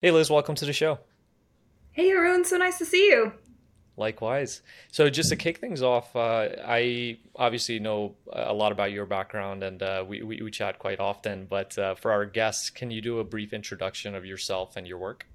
Hey Liz, welcome to the show. Hey Haroon, so nice to see you. Likewise. So just to kick things off, I obviously know a lot about your background and we chat quite often, but for our guests, can you do a brief introduction of yourself and your work?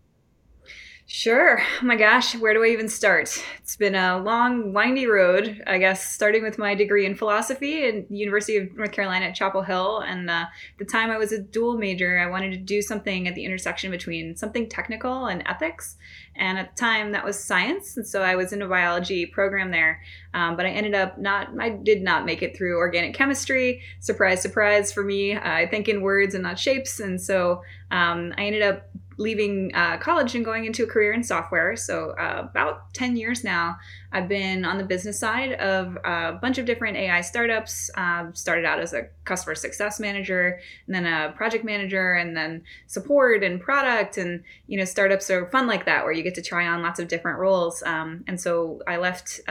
Sure. Oh my gosh, where do I even start? It's been a long, windy road, I guess, starting with my degree in philosophy at University of North Carolina at Chapel Hill. And at the time I was a dual major, I wanted to do something at the intersection between something technical and ethics. And at the time that was science. And so I was in a biology program there, but I ended up I did not make it through organic chemistry. Surprise, surprise for me. I think in words and not shapes. And so I ended up leaving college and going into a career in software. So about 10 years now, I've been on the business side of a bunch of different AI startups. Started out as a customer success manager, and then a project manager, and then support and product. And you know, startups are fun like that, where you get to try on lots of different roles. And so I left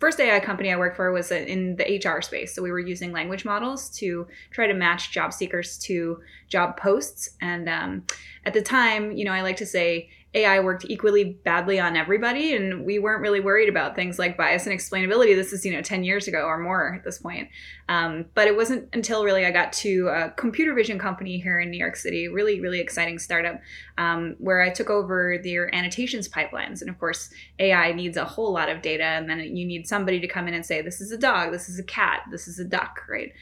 First AI company I worked for was in the HR space. So we were using language models to try to match job seekers to job posts. And at the time, you know, I like to say AI worked equally badly on everybody. And we weren't really worried about things like bias and explainability. This is, you know, 10 years ago or more at this point. But it wasn't until really I got to a computer vision company here in New York City, really, really exciting startup, where I took over their annotations pipelines. And of course, AI needs a whole lot of data. And then you need somebody to come in and say, this is a dog, this is a cat, this is a duck, right?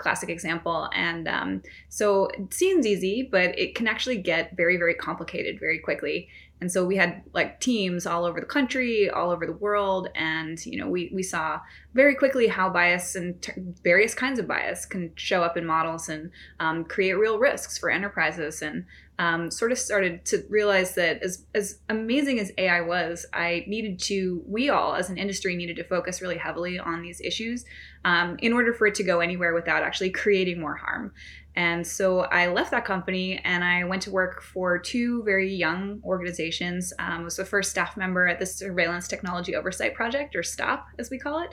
Classic example. And so it seems easy, but it can actually get very, very complicated very quickly. And so we had like teams all over the country, all over the world. And, you know, we saw very quickly how bias and various kinds of bias can show up in models and create real risks for enterprises. And sort of started to realize that as amazing as AI was, we all as an industry needed to focus really heavily on these issues in order for it to go anywhere without actually creating more harm. And so I left that company and I went to work for two very young organizations. I was the first staff member at the Surveillance Technology Oversight Project, or STOP as we call it,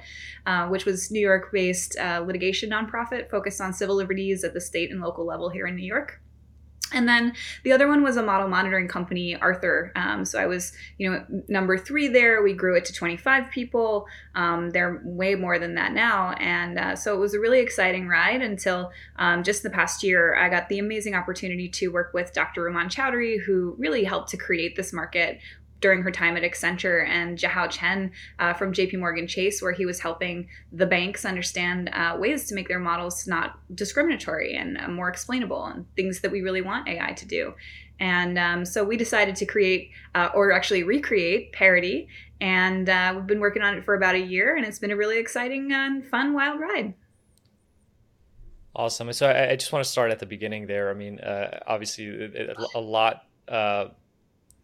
which was New York-based litigation nonprofit focused on civil liberties at the state and local level here in New York. And then the other one was a model monitoring company, Arthur. So I was, you know, number 3 there. We grew it to 25 people. They're way more than that now. And so it was a really exciting ride until just the past year, I got the amazing opportunity to work with Dr. Roman Chowdhury, who really helped to create this market during her time at Accenture, and Jihao Chen from JPMorgan Chase, where he was helping the banks understand ways to make their models not discriminatory and more explainable, and things that we really want AI to do. And so we decided to create, or actually recreate, Parity. And we've been working on it for about a year, and it's been a really exciting and fun, wild ride. Awesome. So I just want to start at the beginning there. I mean, obviously, a lot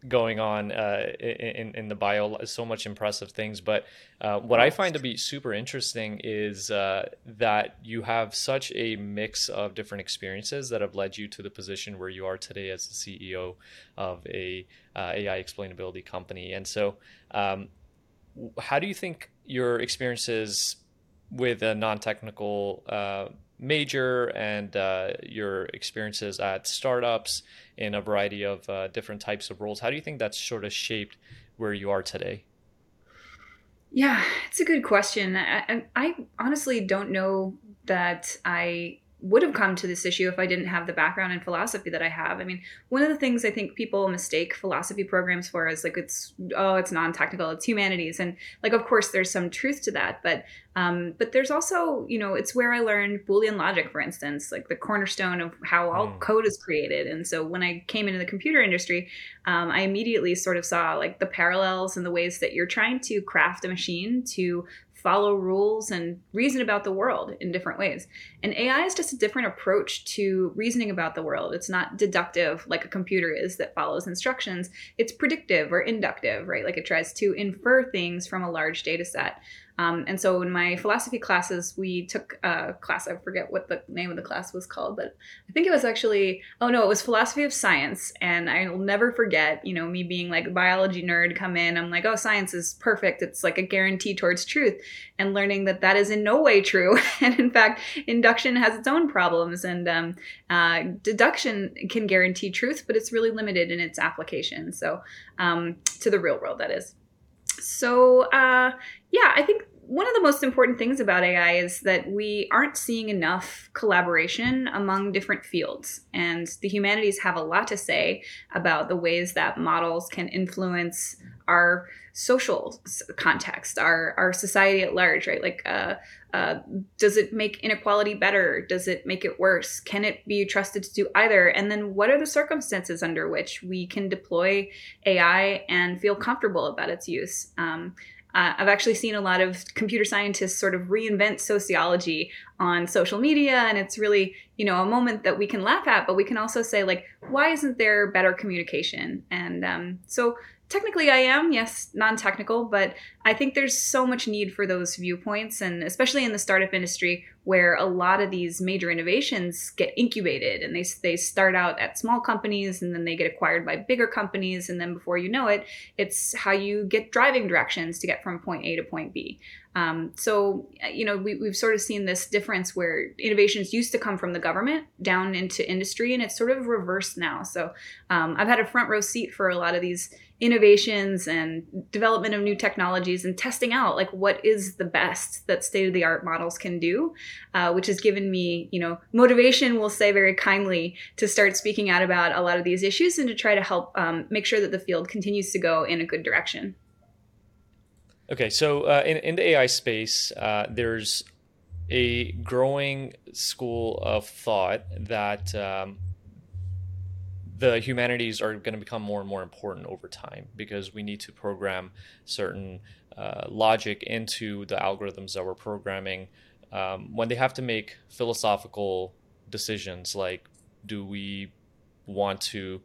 going on in the bio, so much impressive things. But what I find to be super interesting is that you have such a mix of different experiences that have led you to the position where you are today as the CEO of a AI explainability company. And so how do you think your experiences with a non-technical major and your experiences at startups in a variety of different types of roles, how do you think that's sort of shaped where you are today? Yeah, it's a good question. I honestly don't know that I would have come to this issue if I didn't have the background in philosophy that I have. I mean, one of the things I think people mistake philosophy programs for is like, it's non-technical, it's humanities. And like, of course, there's some truth to that. But there's also, you know, it's where I learned Boolean logic, for instance, like the cornerstone of how all code is created. And so when I came into the computer industry, I immediately sort of saw like the parallels and the ways that you're trying to craft a machine to follow rules and reason about the world in different ways. And AI is just a different approach to reasoning about the world. It's not deductive like a computer is that follows instructions. It's predictive or inductive, right? Like it tries to infer things from a large data set. And so in my philosophy classes, we took a class, I forget what the name of the class was called, but I think it was actually, it was philosophy of science. And I'll never forget, me being like a biology nerd come in, I'm like, oh, science is perfect. It's like a guarantee towards truth, and learning that that is in no way true. And in fact, induction has its own problems, and deduction can guarantee truth, but it's really limited in its application. So to the real world, that is. So, I think one of the most important things about AI is that we aren't seeing enough collaboration among different fields. And the humanities have a lot to say about the ways that models can influence our social context, our society at large, right? Like, does it make inequality better? Does it make it worse? Can it be trusted to do either? And then what are the circumstances under which we can deploy AI and feel comfortable about its use? I've actually seen a lot of computer scientists sort of reinvent sociology on social media. And it's really, a moment that we can laugh at, but we can also say, like, why isn't there better communication? And so technically I am, yes, non-technical, but I think there's so much need for those viewpoints, and especially in the startup industry where a lot of these major innovations get incubated, and they start out at small companies and then they get acquired by bigger companies, and then before you know it, it's how you get driving directions to get from point A to point B. So, we've sort of seen this difference where innovations used to come from the government down into industry, and it's sort of reversed now. So I've had a front row seat for a lot of these innovations and development of new technologies and testing out, like, what is the best that state-of-the-art models can do, which has given me, motivation, we'll say very kindly, to start speaking out about a lot of these issues and to try to help make sure that the field continues to go in a good direction. Okay, so in the AI space, there's a growing school of thought that the humanities are going to become more and more important over time, because we need to program certain logic into the algorithms that we're programming when they have to make philosophical decisions, like, do we want to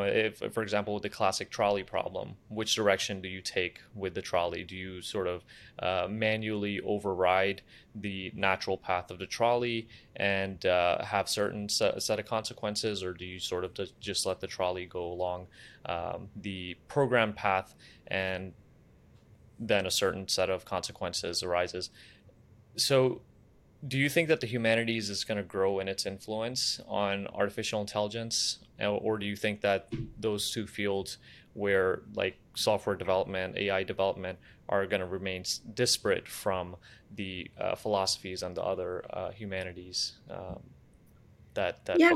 if, for example, the classic trolley problem, which direction do you take with the trolley? Do you sort of manually override the natural path of the trolley and have certain set of consequences, or do you sort of just let the trolley go along the program path, and then a certain set of consequences arises? So do you think that the humanities is going to grow in its influence on artificial intelligence? Or do you think that those two fields, where like software development, AI development, are going to remain disparate from the philosophies and the other humanities that yeah.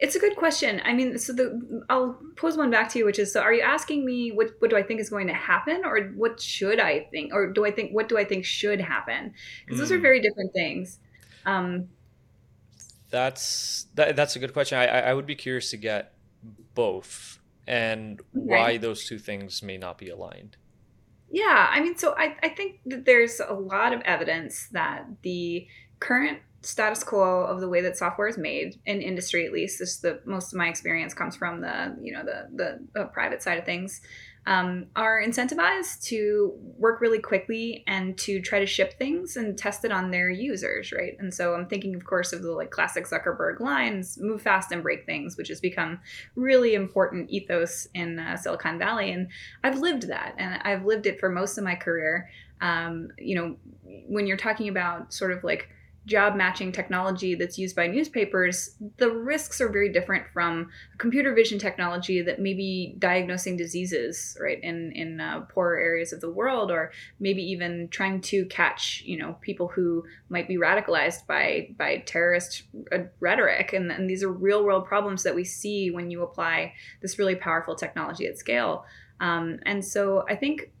It's a good question. I mean, so I'll pose one back to you, which is, so are you asking me what do I think is going to happen, or what should I think, or what do I think should happen? Because those are very different things. That's a good question. I would be curious to get both, and why those two things may not be aligned. Yeah, I mean, so I think that there's a lot of evidence that the current status quo of the way that software is made in industry, at least, is the most of my experience comes from the private side of things, are incentivized to work really quickly and to try to ship things and test it on their users, right? And so I'm thinking, of course, of the like classic Zuckerberg lines, move fast and break things, which has become really important ethos in Silicon Valley. And I've lived that, and I've lived it for most of my career. When you're talking about sort of like job matching technology that's used by newspapers, the risks are very different from computer vision technology that may be diagnosing diseases, right, in poorer areas of the world, or maybe even trying to catch, people who might be radicalized by terrorist rhetoric. And these are real world problems that we see when you apply this really powerful technology at scale. And so I think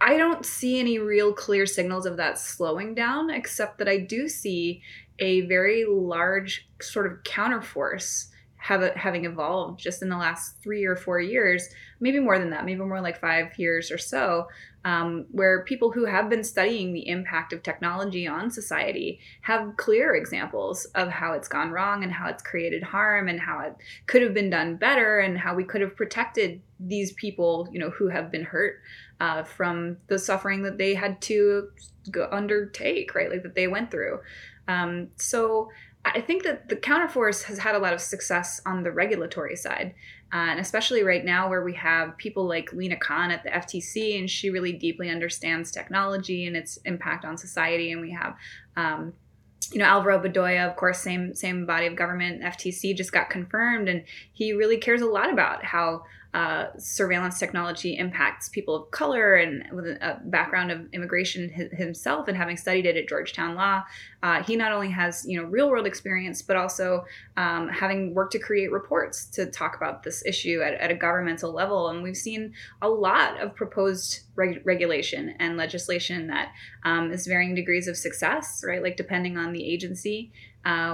I don't see any real clear signals of that slowing down, except that I do see a very large sort of counterforce having evolved just in the last 3 or 4 years, maybe more than that, maybe more like 5 years or so, where people who have been studying the impact of technology on society have clear examples of how it's gone wrong and how it's created harm and how it could have been done better and how we could have protected these people, you know, who have been hurt from the suffering that they had to undertake, right? Like that they went through. So I think that the counterforce has had a lot of success on the regulatory side, and especially right now where we have people like Lena Khan at the FTC, and she really deeply understands technology and its impact on society. And we have, Alvaro Bedoya, of course, same body of government, FTC, just got confirmed, and he really cares a lot about how surveillance technology impacts people of color, and with a background of immigration himself and having studied it at Georgetown Law. He not only has, real world experience, but also having worked to create reports to talk about this issue at a governmental level. And we've seen a lot of proposed regulation and legislation that is varying degrees of success, right? Like depending on the agency,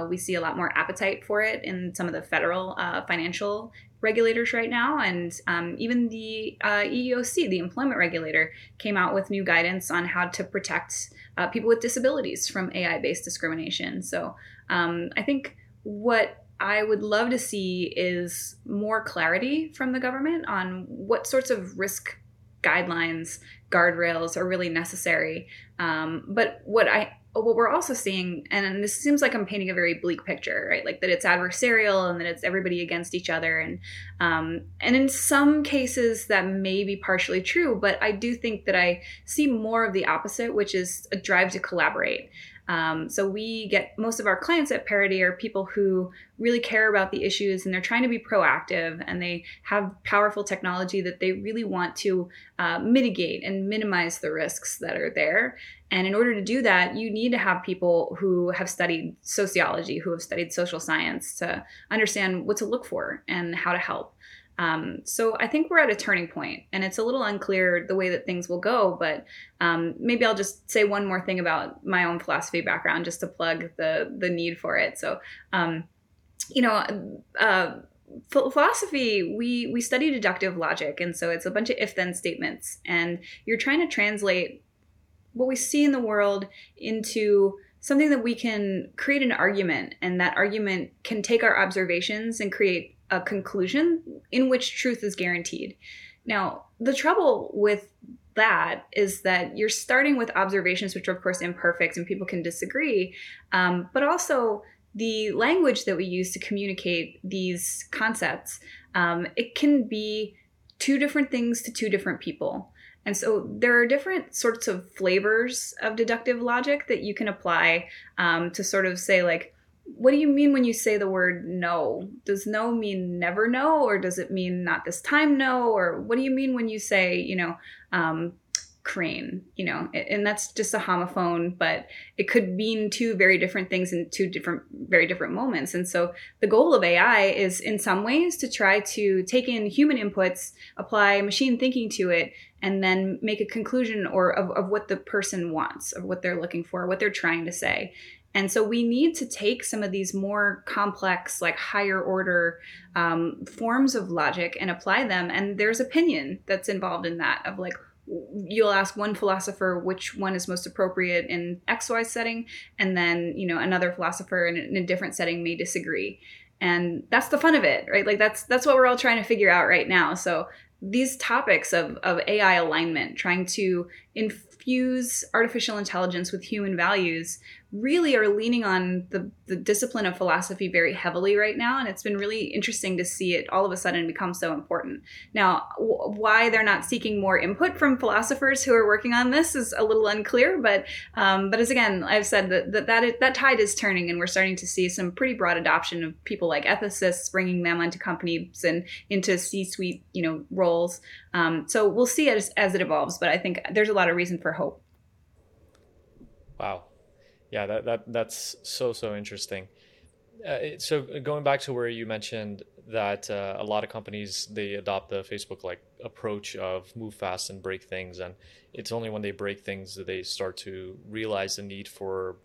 we see a lot more appetite for it in some of the federal financial regulators right now. And even the EEOC, the employment regulator, came out with new guidance on how to protect people with disabilities from AI-based discrimination. So I think what I would love to see is more clarity from the government on what sorts of risk guidelines, guardrails are really necessary. But what we're also seeing, and this seems like I'm painting a very bleak picture, right? Like that it's adversarial and that it's everybody against each other. And in some cases that may be partially true, but I do think that I see more of the opposite, which is a drive to collaborate. So we get most of our clients at Parity are people who really care about the issues, and they're trying to be proactive, and they have powerful technology that they really want to mitigate and minimize the risks that are there. And in order to do that, you need to have people who have studied sociology, who have studied social science, to understand what to look for and how to help. So I think we're at a turning point, and it's a little unclear the way that things will go, but maybe I'll just say one more thing about my own philosophy background just to plug the need for it. So, philosophy, we study deductive logic, and so it's a bunch of if-then statements, and you're trying to translate what we see in the world into something that we can create an argument, and that argument can take our observations and create a conclusion in which truth is guaranteed. Now, the trouble with that is that you're starting with observations, which are of course imperfect and people can disagree, but also the language that we use to communicate these concepts, it can be two different things to two different people. And so there are different sorts of flavors of deductive logic that you can apply to sort of say, like, what do you mean when you say the word no? Does no mean never no? Or does it mean not this time no? Or what do you mean when you say, crane, and that's just a homophone, but it could mean two very different things in very different moments. And so the goal of AI is in some ways to try to take in human inputs, apply machine thinking to it, and then make a conclusion or of what the person wants, of what they're looking for, what they're trying to say. And so we need to take some of these more complex, like higher order forms of logic and apply them. And there's opinion that's involved in that, of like, you'll ask one philosopher which one is most appropriate in XY setting, and then, another philosopher in a different setting may disagree. And that's the fun of it, right? Like that's what we're all trying to figure out right now. So these topics of AI alignment, trying to infuse artificial intelligence with human values, really are leaning on the discipline of philosophy very heavily right now. And it's been really interesting to see it all of a sudden become so important. Now, why they're not seeking more input from philosophers who are working on this is a little unclear. But as again, I've said that tide is turning, and we're starting to see some pretty broad adoption of people like ethicists, bringing them onto companies and into C-suite, roles. So we'll see it as it evolves. But I think there's a lot of reason for hope. Wow. Yeah, that's so interesting. So going back to where you mentioned that a lot of companies, they adopt the Facebook-like approach of move fast and break things. And it's only when they break things that they start to realize the need for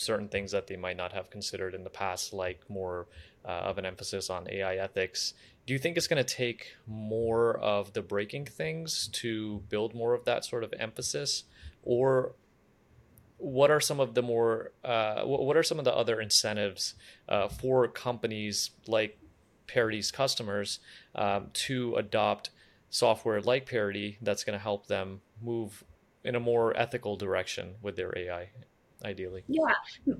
certain things that they might not have considered in the past, like more of an emphasis on AI ethics. Do you think it's going to take more of the breaking things to build more of that sort of emphasis? Or what are some of the more what are some of the other incentives for companies like Parity's customers to adopt software like Parity that's going to help them move in a more ethical direction with their AI, ideally? Yeah,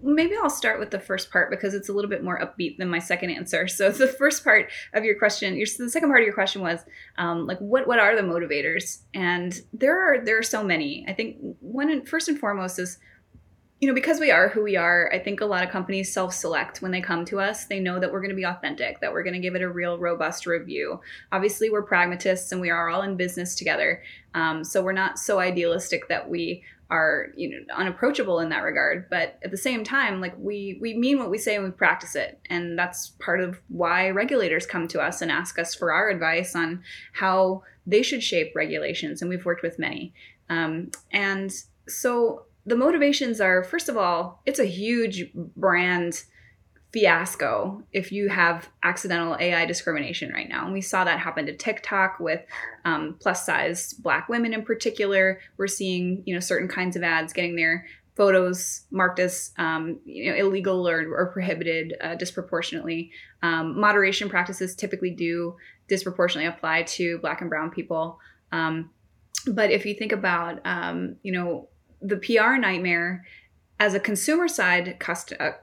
maybe I'll start with the first part because it's a little bit more upbeat than my second answer. So the first part of your question, the second part of your question was like, what are the motivators? And there are so many. I think one, first and foremost, is, you know, because we are who we are, I think a lot of companies self-select when they come to us. They know that we're going to be authentic, that we're going to give it a real robust review. Obviously, we're pragmatists and we are all in business together. So we're not so idealistic that we are, you know, unapproachable in that regard. But at the same time, like we mean what we say and we practice it. And that's part of why regulators come to us and ask us for our advice on how they should shape regulations. And we've worked with many. And so the motivations are, first of all, it's a huge brand fiasco if you have accidental AI discrimination right now. And we saw that happen to TikTok with plus size Black women in particular. We're seeing, you know, certain kinds of ads getting their photos marked as you know, illegal or prohibited disproportionately. Moderation practices typically do disproportionately apply to Black and brown people. But if you think about, you know, the PR nightmare as a consumer side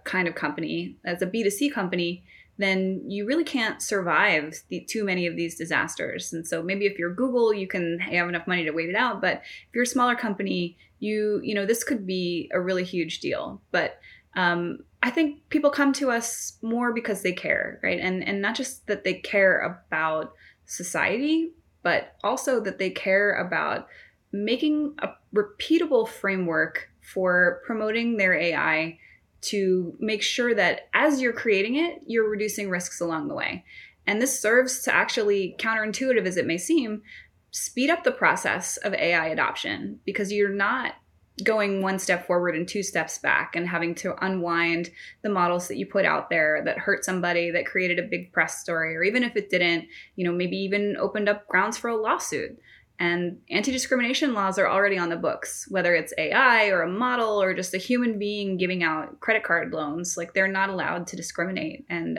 kind of company, as a B2C company, then you really can't survive too many of these disasters. And so maybe if you're Google, you can have enough money to wait it out. But if you're a smaller company, you know, this could be a really huge deal. But I think people come to us more because they care, right? And not just that they care about society, but also that they care about making a repeatable framework for promoting their AI to make sure that as you're creating it, you're reducing risks along the way. And this serves to actually, counterintuitive as it may seem, speed up the process of AI adoption, because you're not going one step forward and two steps back and having to unwind the models that you put out there that hurt somebody, that created a big press story, or even if it didn't, you know, maybe even opened up grounds for a lawsuit. And anti-discrimination laws are already on the books, whether it's AI or a model or just a human being giving out credit card loans. Like, they're not allowed to discriminate. And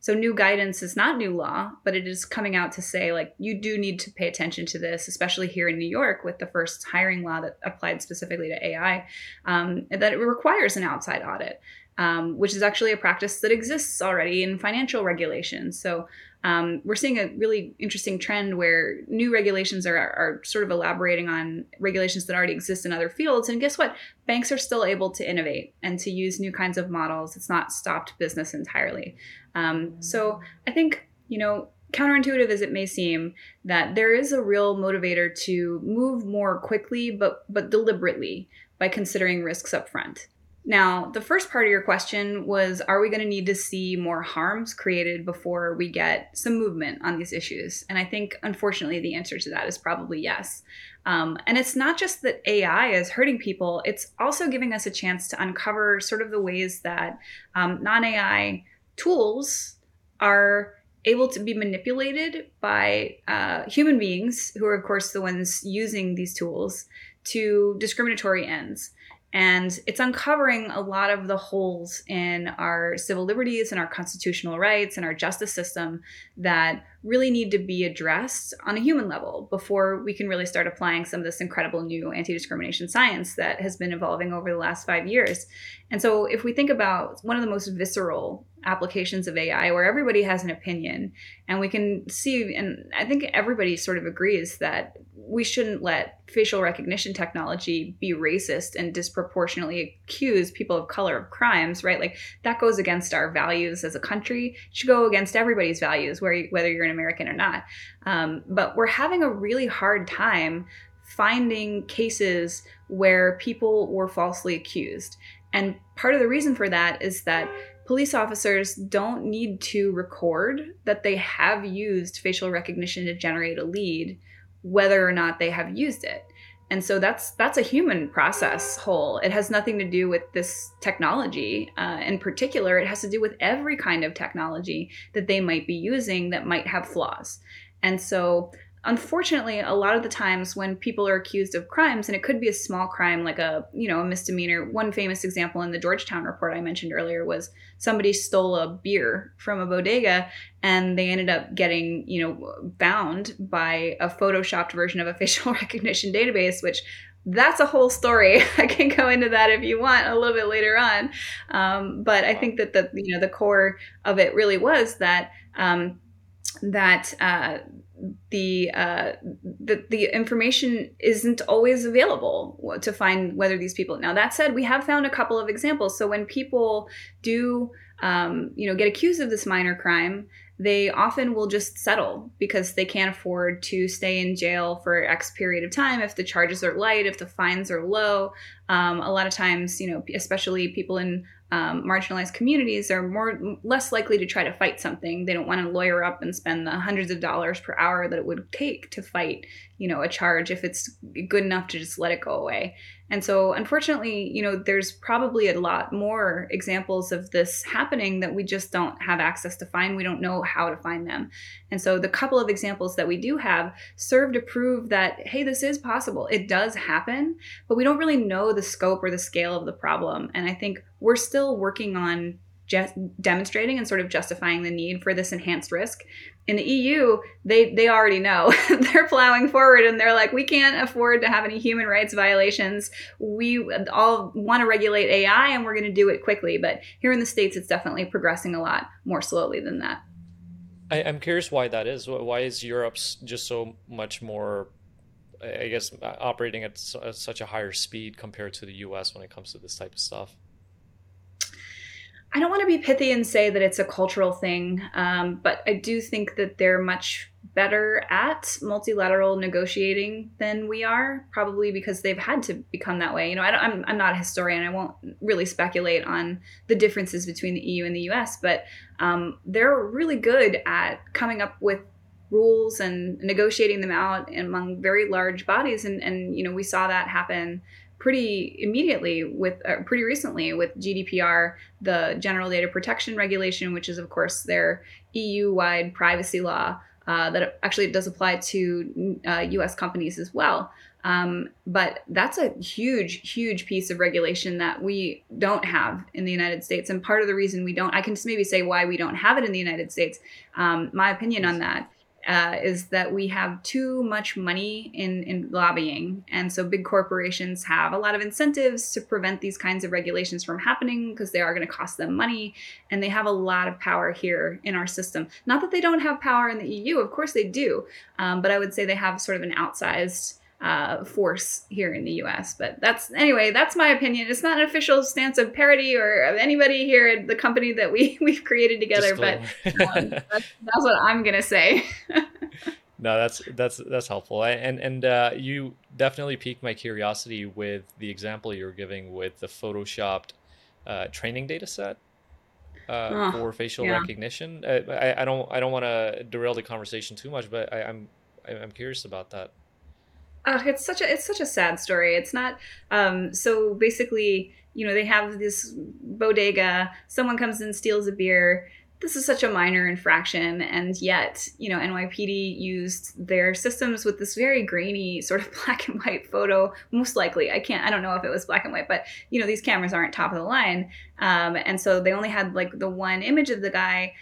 so new guidance is not new law, but it is coming out to say, like, you do need to pay attention to this, especially here in New York with the first hiring law that applied specifically to AI, that it requires an outside audit, which is actually a practice that exists already in financial regulation. So we're seeing a really interesting trend where new regulations are sort of elaborating on regulations that already exist in other fields. And guess what? Banks are still able to innovate and to use new kinds of models. It's not stopped business entirely. So I think, you know, counterintuitive as it may seem, that there is a real motivator to move more quickly, but deliberately, by considering risks up front. Now, the first part of your question was, are we going to need to see more harms created before we get some movement on these issues? And I think, unfortunately, the answer to that is probably yes. And it's not just that AI is hurting people. It's also giving us a chance to uncover sort of the ways that non-AI tools are able to be manipulated by human beings, who are, of course, the ones using these tools, to discriminatory ends. And it's uncovering a lot of the holes in our civil liberties and our constitutional rights and our justice system that really need to be addressed on a human level before we can really start applying some of this incredible new anti-discrimination science that has been evolving over the last 5 years. And so if we think about one of the most visceral applications of AI, where everybody has an opinion, and we can see, and I think everybody sort of agrees, that we shouldn't let facial recognition technology be racist and disproportionately accuse people of color of crimes, right? Like, that goes against our values as a country. It should go against everybody's values, whether you're an American or not. But we're having a really hard time finding cases where people were falsely accused. And part of the reason for that is that police officers don't need to record that they have used facial recognition to generate a lead, whether or not they have used it. And so that's a human process whole. It has nothing to do with this technology. In particular, it has to do with every kind of technology that they might be using that might have flaws. And so unfortunately, a lot of the times when people are accused of crimes, and it could be a small crime like a misdemeanor. One famous example in the Georgetown report I mentioned earlier was somebody stole a beer from a bodega and they ended up getting, bound by a photoshopped version of a facial recognition database, which that's a whole story. I can go into that if you want a little bit later on. But I think that the core of it really was that the information isn't always available to find whether these people. Now, that said, we have found a couple of examples. So when people do, get accused of this minor crime, they often will just settle because they can't afford to stay in jail for X period of time if the charges are light, if the fines are low. A lot of times, especially people in marginalized communities are less likely to try to fight something. They don't want to lawyer up and spend the hundreds of dollars per hour that it would take to fight, a charge if it's good enough to just let it go away. And so unfortunately, there's probably a lot more examples of this happening that we just don't have access to find. We don't know how to find them. And so the couple of examples that we do have serve to prove that, hey, this is possible. It does happen, but we don't really know the scope or the scale of the problem. And I think we're still working on just demonstrating and sort of justifying the need for this enhanced risk. In the EU, they already know. They're plowing forward and they're like, we can't afford to have any human rights violations. We all want to regulate AI and we're going to do it quickly. But here in the States, it's definitely progressing a lot more slowly than that. I'm curious why that is. Why is Europe's just so much more, I guess, operating at such a higher speed compared to the US when it comes to this type of stuff? I don't want to be pithy and say that it's a cultural thing, but I do think that they're much better at multilateral negotiating than we are, probably because they've had to become that way. I'm not a historian. I won't really speculate on the differences between the EU and the US, but they're really good at coming up with rules and negotiating them out among very large bodies. And we saw that happen pretty immediately pretty recently with GDPR, the General Data Protection Regulation, which is, of course, their EU-wide privacy law that actually does apply to US companies as well. But that's a huge, huge piece of regulation that we don't have in the United States. And part of the reason we don't, I can just maybe say why we don't have it in the United States. My opinion on that is that we have too much money in lobbying. And so big corporations have a lot of incentives to prevent these kinds of regulations from happening because they are going to cost them money. And they have a lot of power here in our system. Not that they don't have power in the EU, of course they do. But I would say they have sort of an outsized force here in the US. But that's my opinion. It's not an official stance of Parity or of anybody here at the company that we've created together, but that's what I'm going to say. No, that's helpful. And you definitely piqued my curiosity with the example you were giving with the photoshopped training data set for facial recognition. I don't want to derail the conversation too much, but I'm curious about that. It's such a sad story. It's not, so basically, they have this bodega, someone comes and steals a beer. This is such a minor infraction. And yet, NYPD used their systems with this very grainy sort of black and white photo, most likely. I don't know if it was black and white, but these cameras aren't top of the line. And so they only had like the one image of the guy,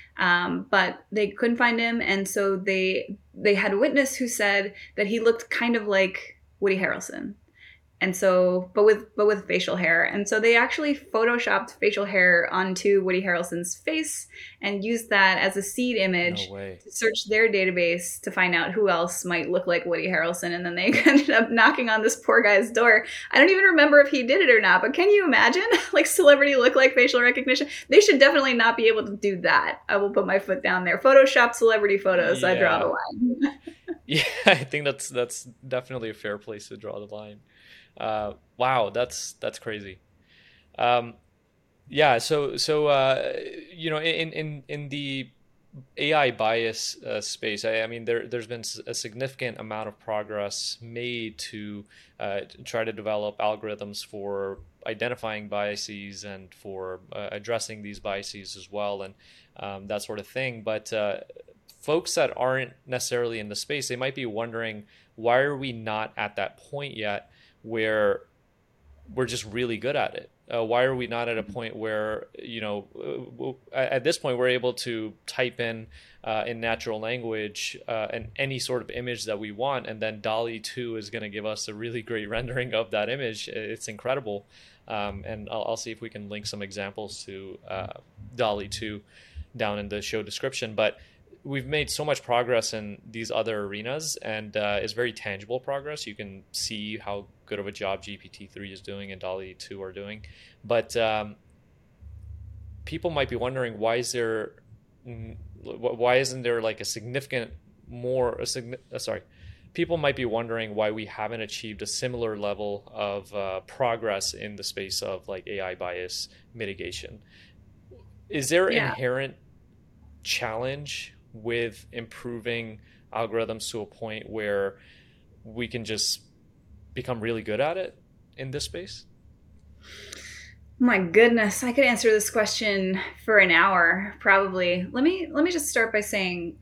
but they couldn't find him. And so they had a witness who said that he looked kind of like Woody Harrelson. And so, but with facial hair. And so they actually photoshopped facial hair onto Woody Harrelson's face and used that as a seed image to search their database to find out who else might look like Woody Harrelson. And then they ended up knocking on this poor guy's door. I don't even remember if he did it or not, but can you imagine like celebrity look like facial recognition? They should definitely not be able to do that. I will put my foot down there. Photoshop celebrity photos. Yeah. I draw the line. Yeah, I think that's definitely a fair place to draw the line. Wow, that's crazy. So in the AI bias space, I mean, there's been a significant amount of progress made to try to develop algorithms for identifying biases and for addressing these biases as well, and that sort of thing. But folks that aren't necessarily in the space, they might be wondering, why are we not at that point yet where we're just really good at it? Why are we not at a point where, you know, at this point, we're able to type in natural language and any sort of image that we want, and then DALL-E 2 is going to give us a really great rendering of that image. It's incredible. And I'll see if we can link some examples to DALL-E 2 down in the show description. But we've made so much progress in these other arenas, and it's very tangible progress. You can see how good of a job GPT-3 is doing and DALL-E 2 are doing. But people might be wondering, why isn't there like people might be wondering why we haven't achieved a similar level of progress in the space of like AI bias mitigation. Is there inherent challenge with improving algorithms to a point where we can just become really good at it in this space? My goodness, I could answer this question for an hour, probably. Let me just start by saying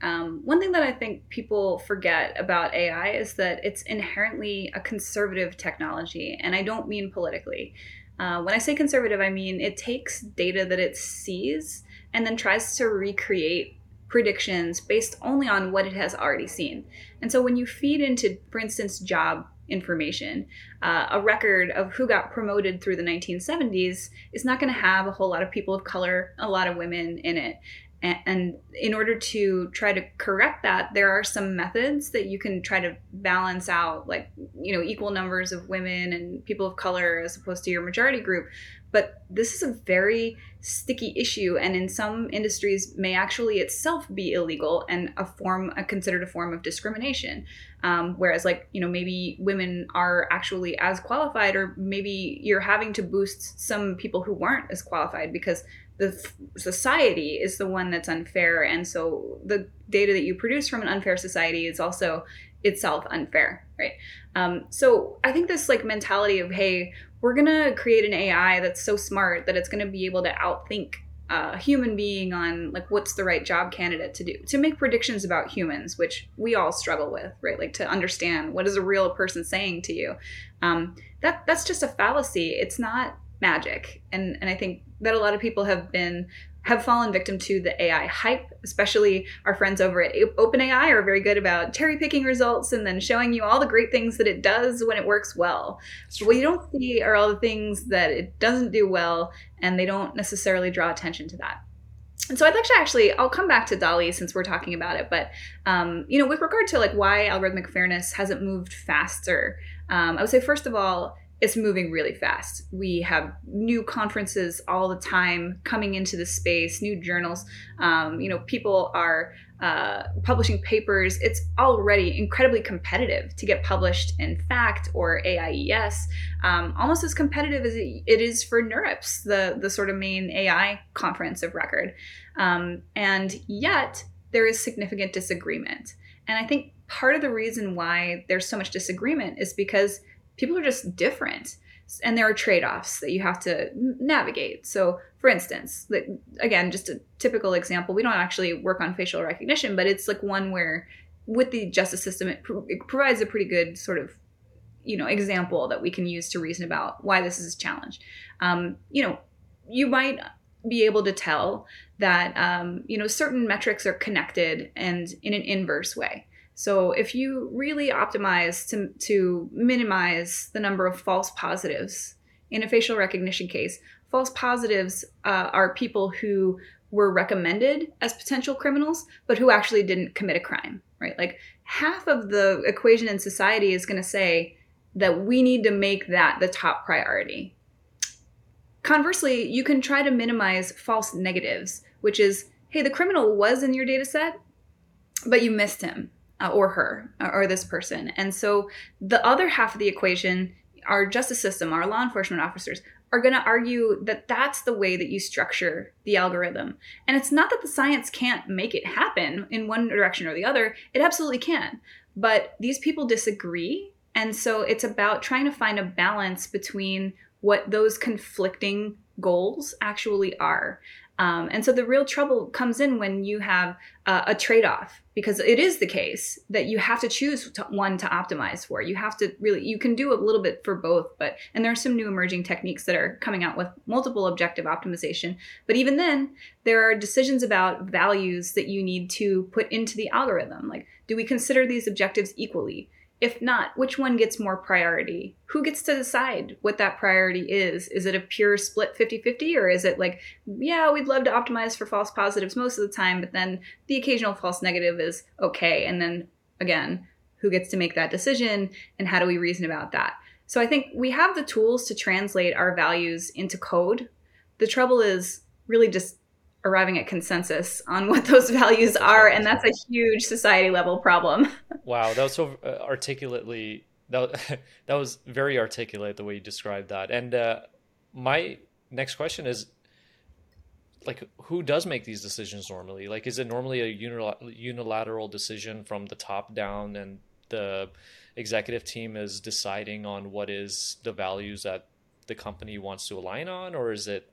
one thing that I think people forget about AI is that it's inherently a conservative technology, and I don't mean politically. When I say conservative, I mean it takes data that it sees and then tries to recreate predictions based only on what it has already seen. And so when you feed into, for instance, job information, a record of who got promoted through the 1970s is not going to have a whole lot of people of color, a lot of women in it. And in order to try to correct that, there are some methods that you can try to balance out, like, you know, equal numbers of women and people of color as opposed to your majority group. But this is a very sticky issue, and in some industries may actually itself be illegal and considered a form of discrimination. Whereas, like, you know, maybe women are actually as qualified, or maybe you're having to boost some people who weren't as qualified because the society is the one that's unfair. And so the data that you produce from an unfair society is also itself unfair, right? So I think this like mentality of, hey, we're going to create an AI that's so smart that it's going to be able to outthink a human being on like what's the right job candidate to do, to make predictions about humans, which we all struggle with, right? Like, to understand what is a real person saying to you. That's just a fallacy. It's not magic. And I think that a lot of people have fallen victim to the AI hype, especially our friends over at OpenAI are very good about cherry picking results and then showing you all the great things that it does when it works well. So what you don't see are all the things that it doesn't do well, and they don't necessarily draw attention to that. And so I'd like to I'll come back to DALL-E since we're talking about it, but, you know, with regard to like why algorithmic fairness hasn't moved faster, I would say, first of all, it's moving really fast. We have new conferences all the time coming into the space, new journals. You know, people are publishing papers. It's already incredibly competitive to get published in FAccT or AIES, almost as competitive as it is for NeurIPS, the sort of main AI conference of record. And yet there is significant disagreement. And I think part of the reason why there's so much disagreement is because people are just different, and there are trade-offs that you have to navigate. So, for instance, again, just a typical example, we don't actually work on facial recognition, but it's like one where with the justice system, it provides a pretty good sort of, you know, example that we can use to reason about why this is a challenge. You know, you might be able to tell that, you know, certain metrics are connected and in an inverse way. So if you really optimize to minimize the number of false positives in a facial recognition case, false positives are people who were recommended as potential criminals, but who actually didn't commit a crime, right? Like, half of the equation in society is going to say that we need to make that the top priority. Conversely, you can try to minimize false negatives, which is, hey, the criminal was in your data set, but you missed him. Or her, or this person. And so the other half of the equation, our justice system, our law enforcement officers, are going to argue that that's the way that you structure the algorithm. And it's not that the science can't make it happen in one direction or the other. It absolutely can. But these people disagree. And so it's about trying to find a balance between what those conflicting goals actually are. And so the real trouble comes in when you have a trade-off, because it is the case that you have to choose one to optimize for. You have to really, you can do a little bit for both, but, and there are some new emerging techniques that are coming out with multiple objective optimization. But even then, there are decisions about values that you need to put into the algorithm. Like, do we consider these objectives equally? If not, which one gets more priority? Who gets to decide what that priority is? Is it a pure split 50-50, or is it like, yeah, we'd love to optimize for false positives most of the time, but then the occasional false negative is okay. And then again, who gets to make that decision and how do we reason about that? So I think we have the tools to translate our values into code. The trouble is really just arriving at consensus on what those values are, and that's a huge society level problem. Wow, that was so articulately, that was very articulate the way you described that. And my next question is, like, who does make these decisions normally? Like, is it normally a unilateral decision from the top down, and the executive team is deciding on what is the values that the company wants to align on? Or is it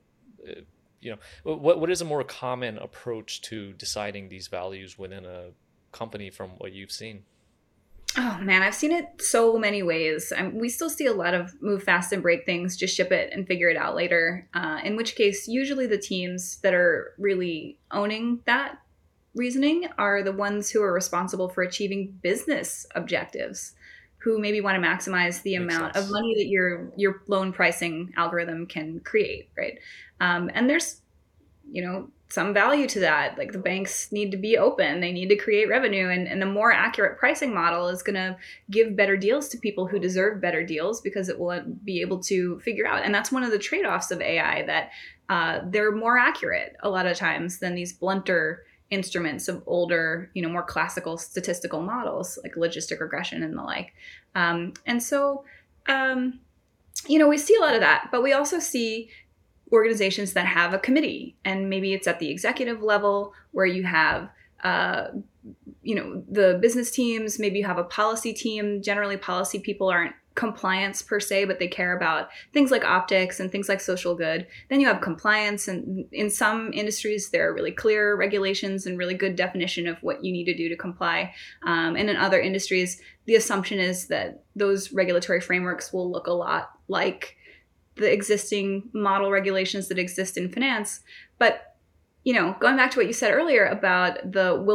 what is a more common approach to deciding these values within a company from what you've seen? Oh man, I've seen it so many ways. We still see a lot of move fast and break things, just ship it and figure it out later. In which case, usually the teams that are really owning that reasoning are the ones who are responsible for achieving business objectives, who maybe want to maximize the amount of money that your loan pricing algorithm can create, right? And there's, some value to that. Like, the banks need to be open. They need to create revenue. And the more accurate pricing model is going to give better deals to people who deserve better deals, because it will be able to figure out. And that's one of the trade-offs of AI, that they're more accurate a lot of times than these blunter instruments of older, more classical statistical models like logistic regression and the like. We see a lot of that, but we also see organizations that have a committee, and maybe it's at the executive level where you have, the business teams, maybe you have a policy team. Generally, policy people aren't compliance per se, but they care about things like optics and things like social good. Then you have compliance, and in some industries there are really clear regulations and really good definition of what you need to do to comply. And in other industries, the assumption is that those regulatory frameworks will look a lot like the existing model regulations that exist in finance. But going back to what you said earlier about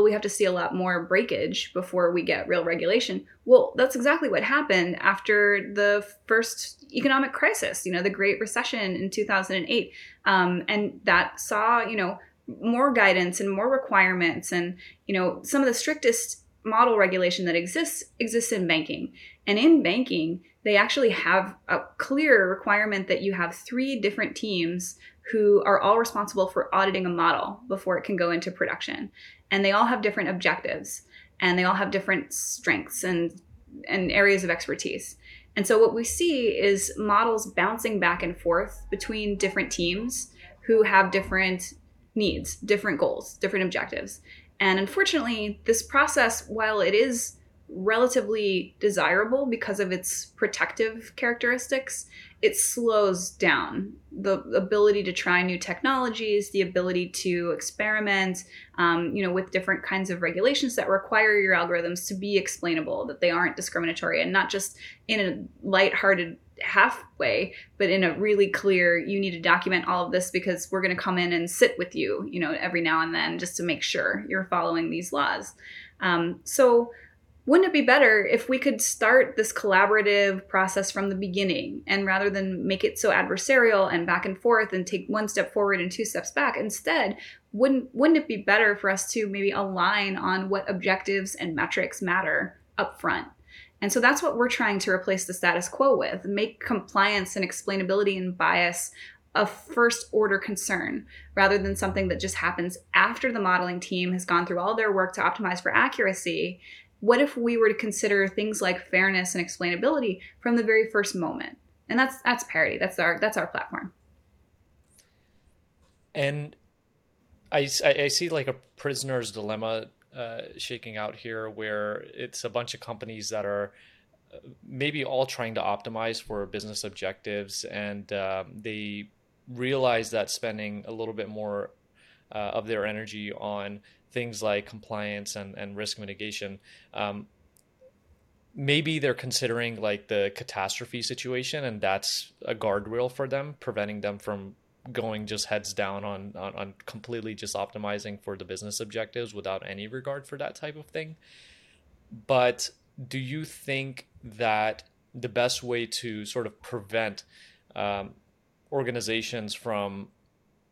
we have to see a lot more breakage before we get real regulation. Well, that's exactly what happened after the first economic crisis, the Great Recession in 2008. And that saw, more guidance and more requirements. And, some of the strictest model regulation that exists in banking. And in banking, they actually have a clear requirement that you have three different teams who are all responsible for auditing a model before it can go into production. And they all have different objectives, and they all have different strengths and areas of expertise. And so what we see is models bouncing back and forth between different teams who have different needs, different goals, different objectives. And unfortunately, this process, while it is relatively desirable because of its protective characteristics, it slows down the ability to try new technologies, the ability to experiment, with different kinds of regulations that require your algorithms to be explainable, that they aren't discriminatory, and not just in a lighthearted halfway, but in a really clear, you need to document all of this because we're going to come in and sit with you, every now and then, just to make sure you're following these laws. So wouldn't it be better if we could start this collaborative process from the beginning, and rather than make it so adversarial and back and forth and take one step forward and two steps back, instead, wouldn't it be better for us to maybe align on what objectives and metrics matter up front? And so that's what we're trying to replace the status quo with, make compliance and explainability and bias a first order concern, rather than something that just happens after the modeling team has gone through all their work to optimize for accuracy. What if we were to consider things like fairness and explainability from the very first moment? And that's Parity. That's our platform. And I see like a prisoner's dilemma shaking out here, where it's a bunch of companies that are maybe all trying to optimize for business objectives, and they realize that spending a little bit more of their energy on things like compliance and risk mitigation, maybe they're considering like the catastrophe situation, and that's a guardrail for them, preventing them from going just heads down on completely just optimizing for the business objectives without any regard for that type of thing. But do you think that the best way to sort of prevent organizations from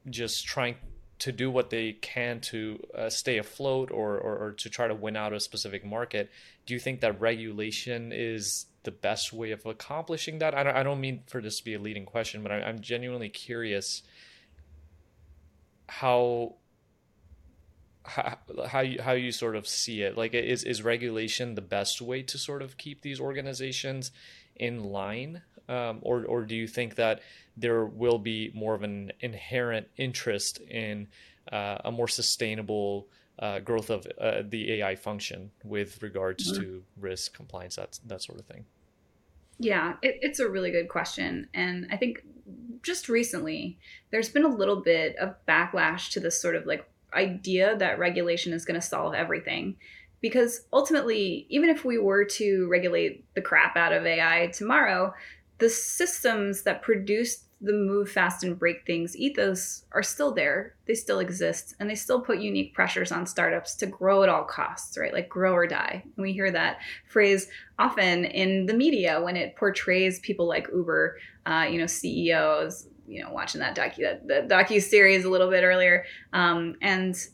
just trying to do what they can to stay afloat or to try to win out a specific market, do you think that regulation is the best way of accomplishing that? I don't mean for this to be a leading question, but I'm genuinely curious how you sort of see it. Like, is regulation the best way to sort of keep these organizations in line? Or do you think that there will be more of an inherent interest in a more sustainable growth of the AI function with regards to risk, compliance, that sort of thing? Yeah, it's a really good question. And I think just recently, there's been a little bit of backlash to this sort of like idea that regulation is going to solve everything. Because ultimately, even if we were to regulate the crap out of AI tomorrow, the systems that produced the move fast and break things ethos are still there. They still exist, and they still put unique pressures on startups to grow at all costs, right? Like grow or die. And we hear that phrase often in the media when it portrays people like Uber, CEOs, watching that docu series a little bit earlier, and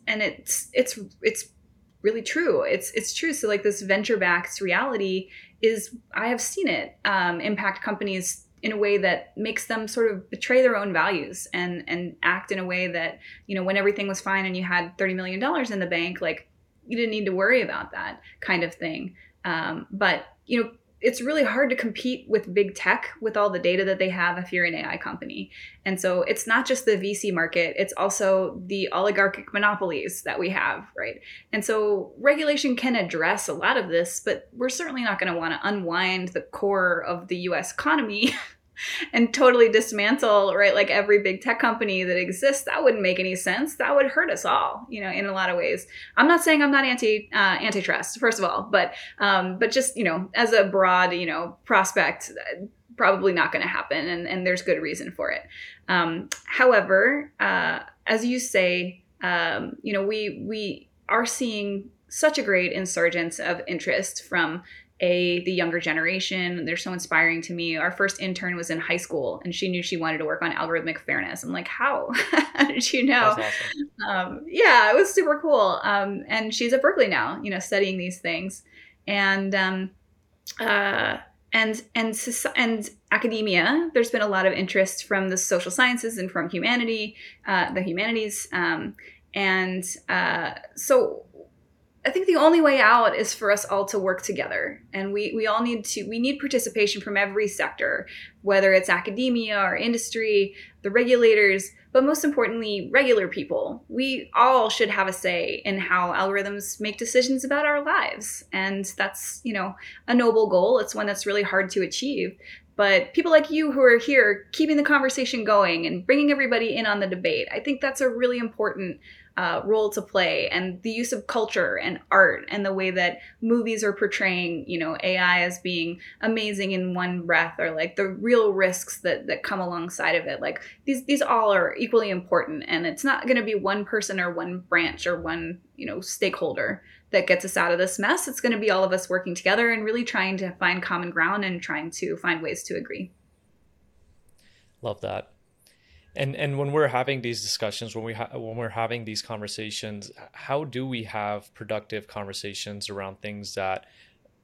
it's really true. It's true. So like this venture-backed reality is, I have seen it impact companies in a way that makes them sort of betray their own values and act in a way that, when everything was fine and you had $30 million in the bank, like you didn't need to worry about that kind of thing. But it's really hard to compete with big tech with all the data that they have if you're an AI company. And so it's not just the VC market, it's also the oligarchic monopolies that we have, right? And so regulation can address a lot of this, but we're certainly not going to want to unwind the core of the US economy and totally dismantle, right, like every big tech company that exists. That wouldn't make any sense. That would hurt us all, in a lot of ways. I'm not saying I'm not antitrust, first of all, but just, as a broad, prospect, probably not going to happen. And there's good reason for it. However, as you say, we are seeing such a great insurgence of interest from the younger generation. They're so inspiring to me. Our first intern was in high school and she knew she wanted to work on algorithmic fairness. I'm like, how? How did you know? That's awesome. Yeah, it was super cool. And she's at Berkeley now, studying these things. And academia, there's been a lot of interest from the social sciences and from the humanities. So I think the only way out is for us all to work together, and we all need participation from every sector, whether it's academia or industry, the regulators, but most importantly, regular people. We all should have a say in how algorithms make decisions about our lives. And that's, a noble goal. It's one that's really hard to achieve. But people like you who are here keeping the conversation going and bringing everybody in on the debate, I think that's a really important role to play. And the use of culture and art and the way that movies are portraying, AI as being amazing in one breath, or like the real risks that come alongside of it. Like these all are equally important, and it's not going to be one person or one branch or one, stakeholder that gets us out of this mess. It's going to be all of us working together and really trying to find common ground and trying to find ways to agree. Love that. And when we're having these discussions, when we're having these conversations, how do we have productive conversations around things that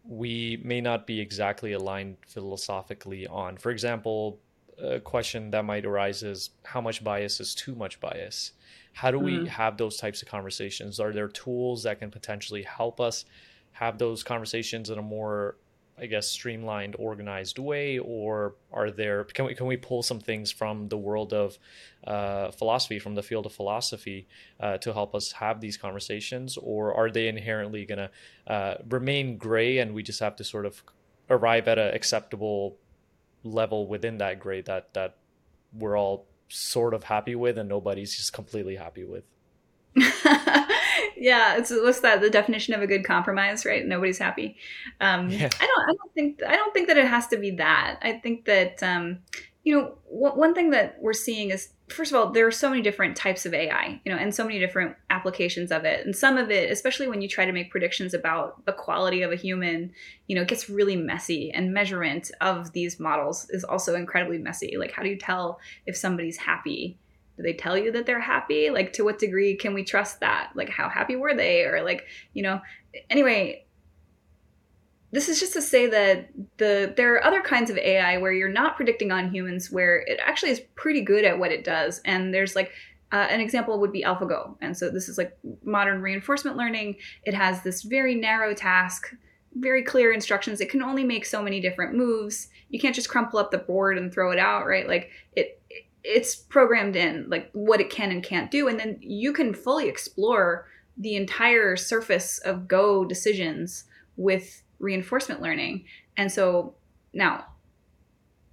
we may not be exactly aligned philosophically on? For example, a question that might arise is, how much bias is too much bias? How do we have those types of conversations? Are there tools that can potentially help us have those conversations in a more I guess, streamlined, organized way? Or are there, can we pull some things from the world of philosophy, from the field of philosophy, to help us have these conversations? Or are they inherently going to remain gray, and we just have to sort of arrive at an acceptable level within that gray that we're all sort of happy with and nobody's just completely happy with? Yeah, it's, what's that? The definition of a good compromise, right? Nobody's happy. Yeah. I don't think that it has to be that. I think that one thing that we're seeing is, first of all, there are so many different types of AI, and so many different applications of it. And some of it, especially when you try to make predictions about the quality of a human, it gets really messy. And measurement of these models is also incredibly messy. Like, how do you tell if somebody's happy? Do they tell you that they're happy? Like, to what degree can we trust that? Like, how happy were they? Or anyway, this is just to say that there are other kinds of AI where you're not predicting on humans, where it actually is pretty good at what it does. And there's an example would be AlphaGo. And so this is modern reinforcement learning. It has this very narrow task, very clear instructions. It can only make so many different moves. You can't just crumple up the board and throw it out, right? It's programmed in what it can and can't do. And then you can fully explore the entire surface of Go decisions with reinforcement learning. And so now,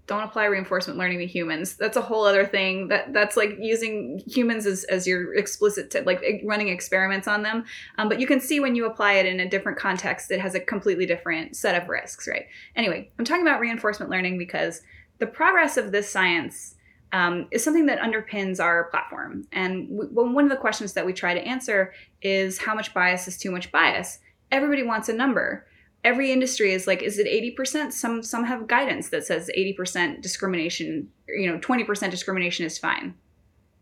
don't apply reinforcement learning to humans. That's a whole other thing. That's using humans as your explicit, running experiments on them. But you can see when you apply it in a different context, it has a completely different set of risks, right? Anyway, I'm talking about reinforcement learning because the progress of this science is something that underpins our platform. And one of the questions that we try to answer is, how much bias is too much bias? Everybody wants a number. Every industry is is it 80%? Some have guidance that says 80% discrimination, 20% discrimination is fine.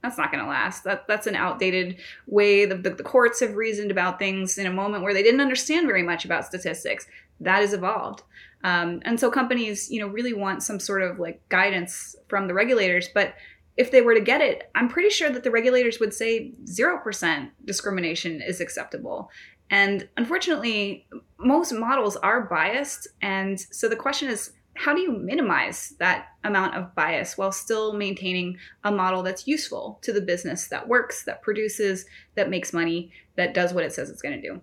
That's not going to last. That's an outdated way. The courts have reasoned about things in a moment where they didn't understand very much about statistics. That has evolved. And so companies, really want some sort of guidance from the regulators. But if they were to get it, I'm pretty sure that the regulators would say 0% discrimination is acceptable. And unfortunately, most models are biased. And so the question is, how do you minimize that amount of bias while still maintaining a model that's useful to the business, that works, that produces, that makes money, that does what it says it's going to do?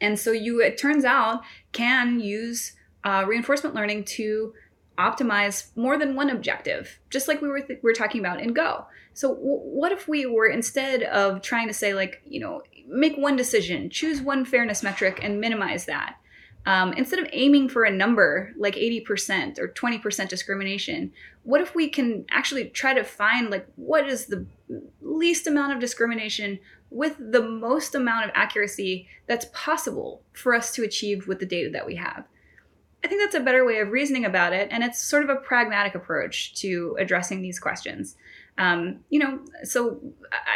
And so it turns out, can use reinforcement learning to optimize more than one objective, just like we were talking about in Go. So what if we were, instead of trying to say make one decision, choose one fairness metric and minimize that, instead of aiming for a number like 80% or 20% discrimination, what if we can actually try to find what is the least amount of discrimination with the most amount of accuracy that's possible for us to achieve with the data that we have? I think that's a better way of reasoning about it. And it's sort of a pragmatic approach to addressing these questions. So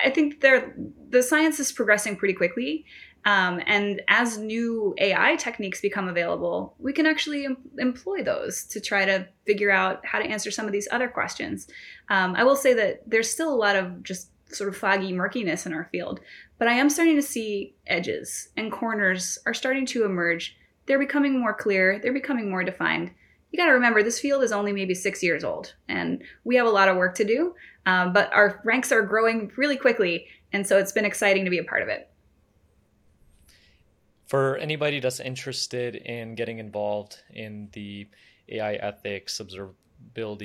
I think the science is progressing pretty quickly. And as new AI techniques become available, we can actually employ those to try to figure out how to answer some of these other questions. I will say that there's still a lot of just sort of foggy murkiness in our field, but I am starting to see edges, and corners are starting to emerge. They're becoming more clear. They're becoming more defined. You got to remember, this field is only maybe 6 years old, and we have a lot of work to do, but our ranks are growing really quickly. And so it's been exciting to be a part of it. For anybody that's interested in getting involved in the AI ethics, observability,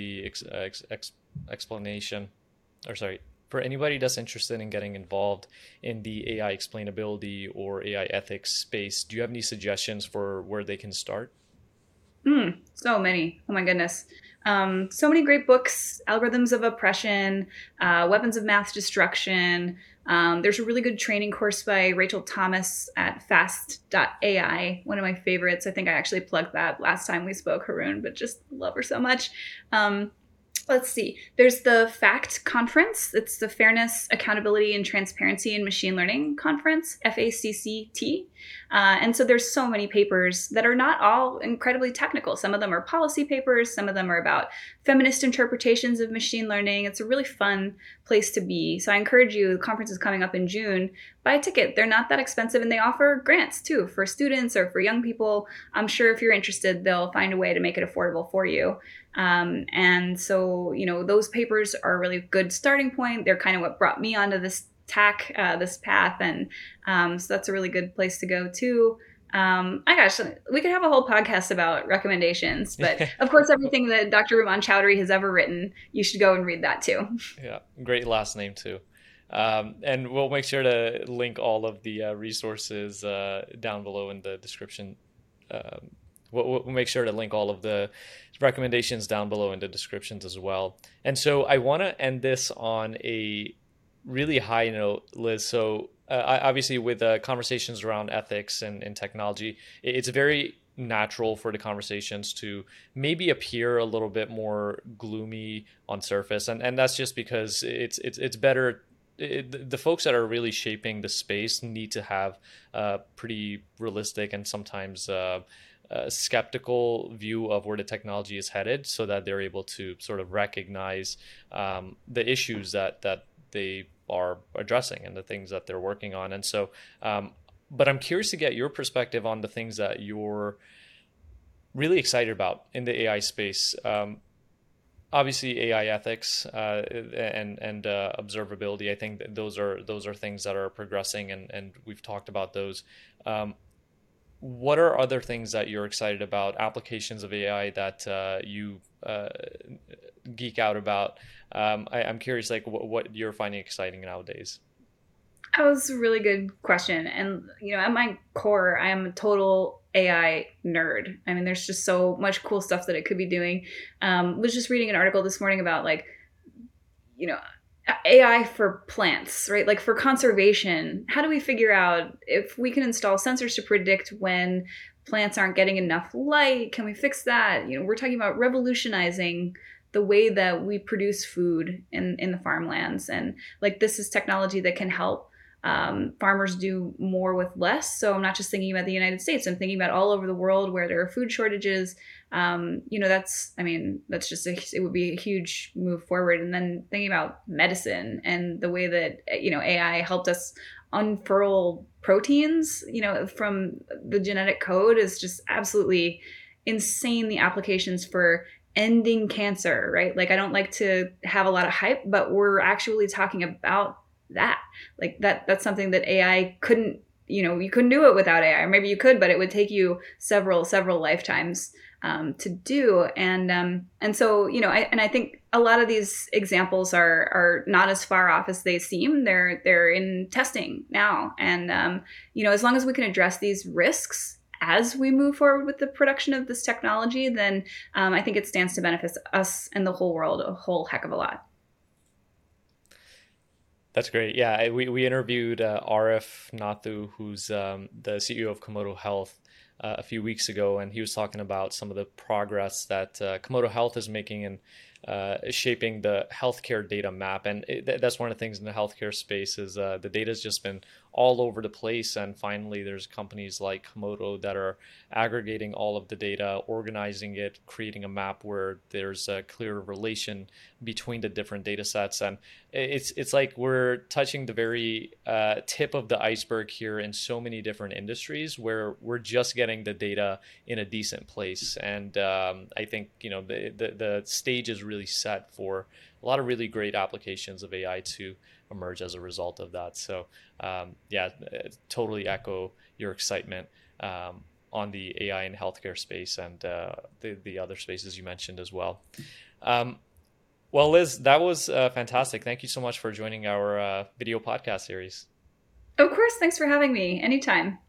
for anybody that's interested in getting involved in the AI explainability or AI ethics space, do you have any suggestions for where they can start? So many. Oh my goodness. So many great books, Algorithms of Oppression, Weapons of Math Destruction. There's a really good training course by Rachel Thomas at fast.ai, one of my favorites. I think I actually plugged that last time we spoke, Haroon, but just love her so much. Let's see. There's the FACT conference. It's the Fairness, Accountability, and Transparency in Machine Learning Conference, FACCT. And so there's so many papers that are not all incredibly technical. Some of them are policy papers. Some of them are about feminist interpretations of machine learning. It's a really fun place to be. So I encourage you, the conference is coming up in June, buy a ticket. They're not that expensive, and they offer grants too for students or for young people. I'm sure if you're interested, they'll find a way to make it affordable for you. And so, you know, those papers are a really good starting point. They're kind of what brought me onto this tack, this path. And so that's a really good place to go too. My gosh, we could have a whole podcast about recommendations, but of course, everything that Dr. Roman Chowdhury has ever written, you should go and read that too. Yeah, great last name too. And we'll make sure to link all of the resources down below in the description. We'll make sure to link all of the recommendations down below in the descriptions as well. And so I want to end this on a really high note, Liz. So obviously with conversations around ethics and technology, it's very natural for the conversations to maybe appear a little bit more gloomy on surface. And that's just because it's better. The folks that are really shaping the space need to have a pretty realistic and sometimes a skeptical view of where the technology is headed, so that they're able to sort of recognize the issues that they are addressing and the things that they're working on. And so, but I'm curious to get your perspective on the things that you're really excited about in the AI space. Obviously, AI ethics and observability. I think that those are things that are progressing, and we've talked about those. What are other things that you're excited about, applications of AI that you geek out about? I'm curious, like what you're finding exciting nowadays. That was a really good question. And, you know, at my core, I am a total AI nerd. I mean, there's just so much cool stuff that it could be doing. Was just reading an article this morning about, like, you know, AI for plants, right? Like for conservation, how do we figure out if we can install sensors to predict when plants aren't getting enough light? Can we fix that? You know, we're talking about revolutionizing the way that we produce food in the farmlands. And like, this is technology that can help farmers do more with less. So I'm not just thinking about the United States, I'm thinking about all over the world where there are food shortages. You know, that's just, it would be a huge move forward. And then thinking about medicine and the way that, you know, AI helped us unfurl proteins, you know, from the genetic code is just absolutely insane. The applications for ending cancer, right? Like, I don't like to have a lot of hype, but we're actually talking about that. Like that's something that AI couldn't, you know, you couldn't do it without AI. Or maybe you could, but it would take you several lifetimes to do. And so, you know, I think a lot of these examples are not as far off as they seem. They're in testing now. And, you know, as long as we can address these risks as we move forward with the production of this technology, then I think it stands to benefit us and the whole world a whole heck of a lot. That's great. Yeah, we interviewed Arif Nathu, who's the CEO of Komodo Health, a few weeks ago, and he was talking about some of the progress that Komodo Health is making in shaping the healthcare data map. And that's one of the things in the healthcare space is the data's just been all over the place. And finally, there's companies like Komodo that are aggregating all of the data, organizing it, creating a map where there's a clear relation between the different data sets. And it's like we're touching the very tip of the iceberg here in so many different industries where we're just getting the data in a decent place. And I think, you know, the stage is really set for a lot of really great applications of AI to emerge as a result of that. So yeah, totally echo your excitement on the AI and healthcare space and the other spaces you mentioned as well. Well, Liz, that was fantastic. Thank you so much for joining our video podcast series. Of course. Thanks for having me. Anytime.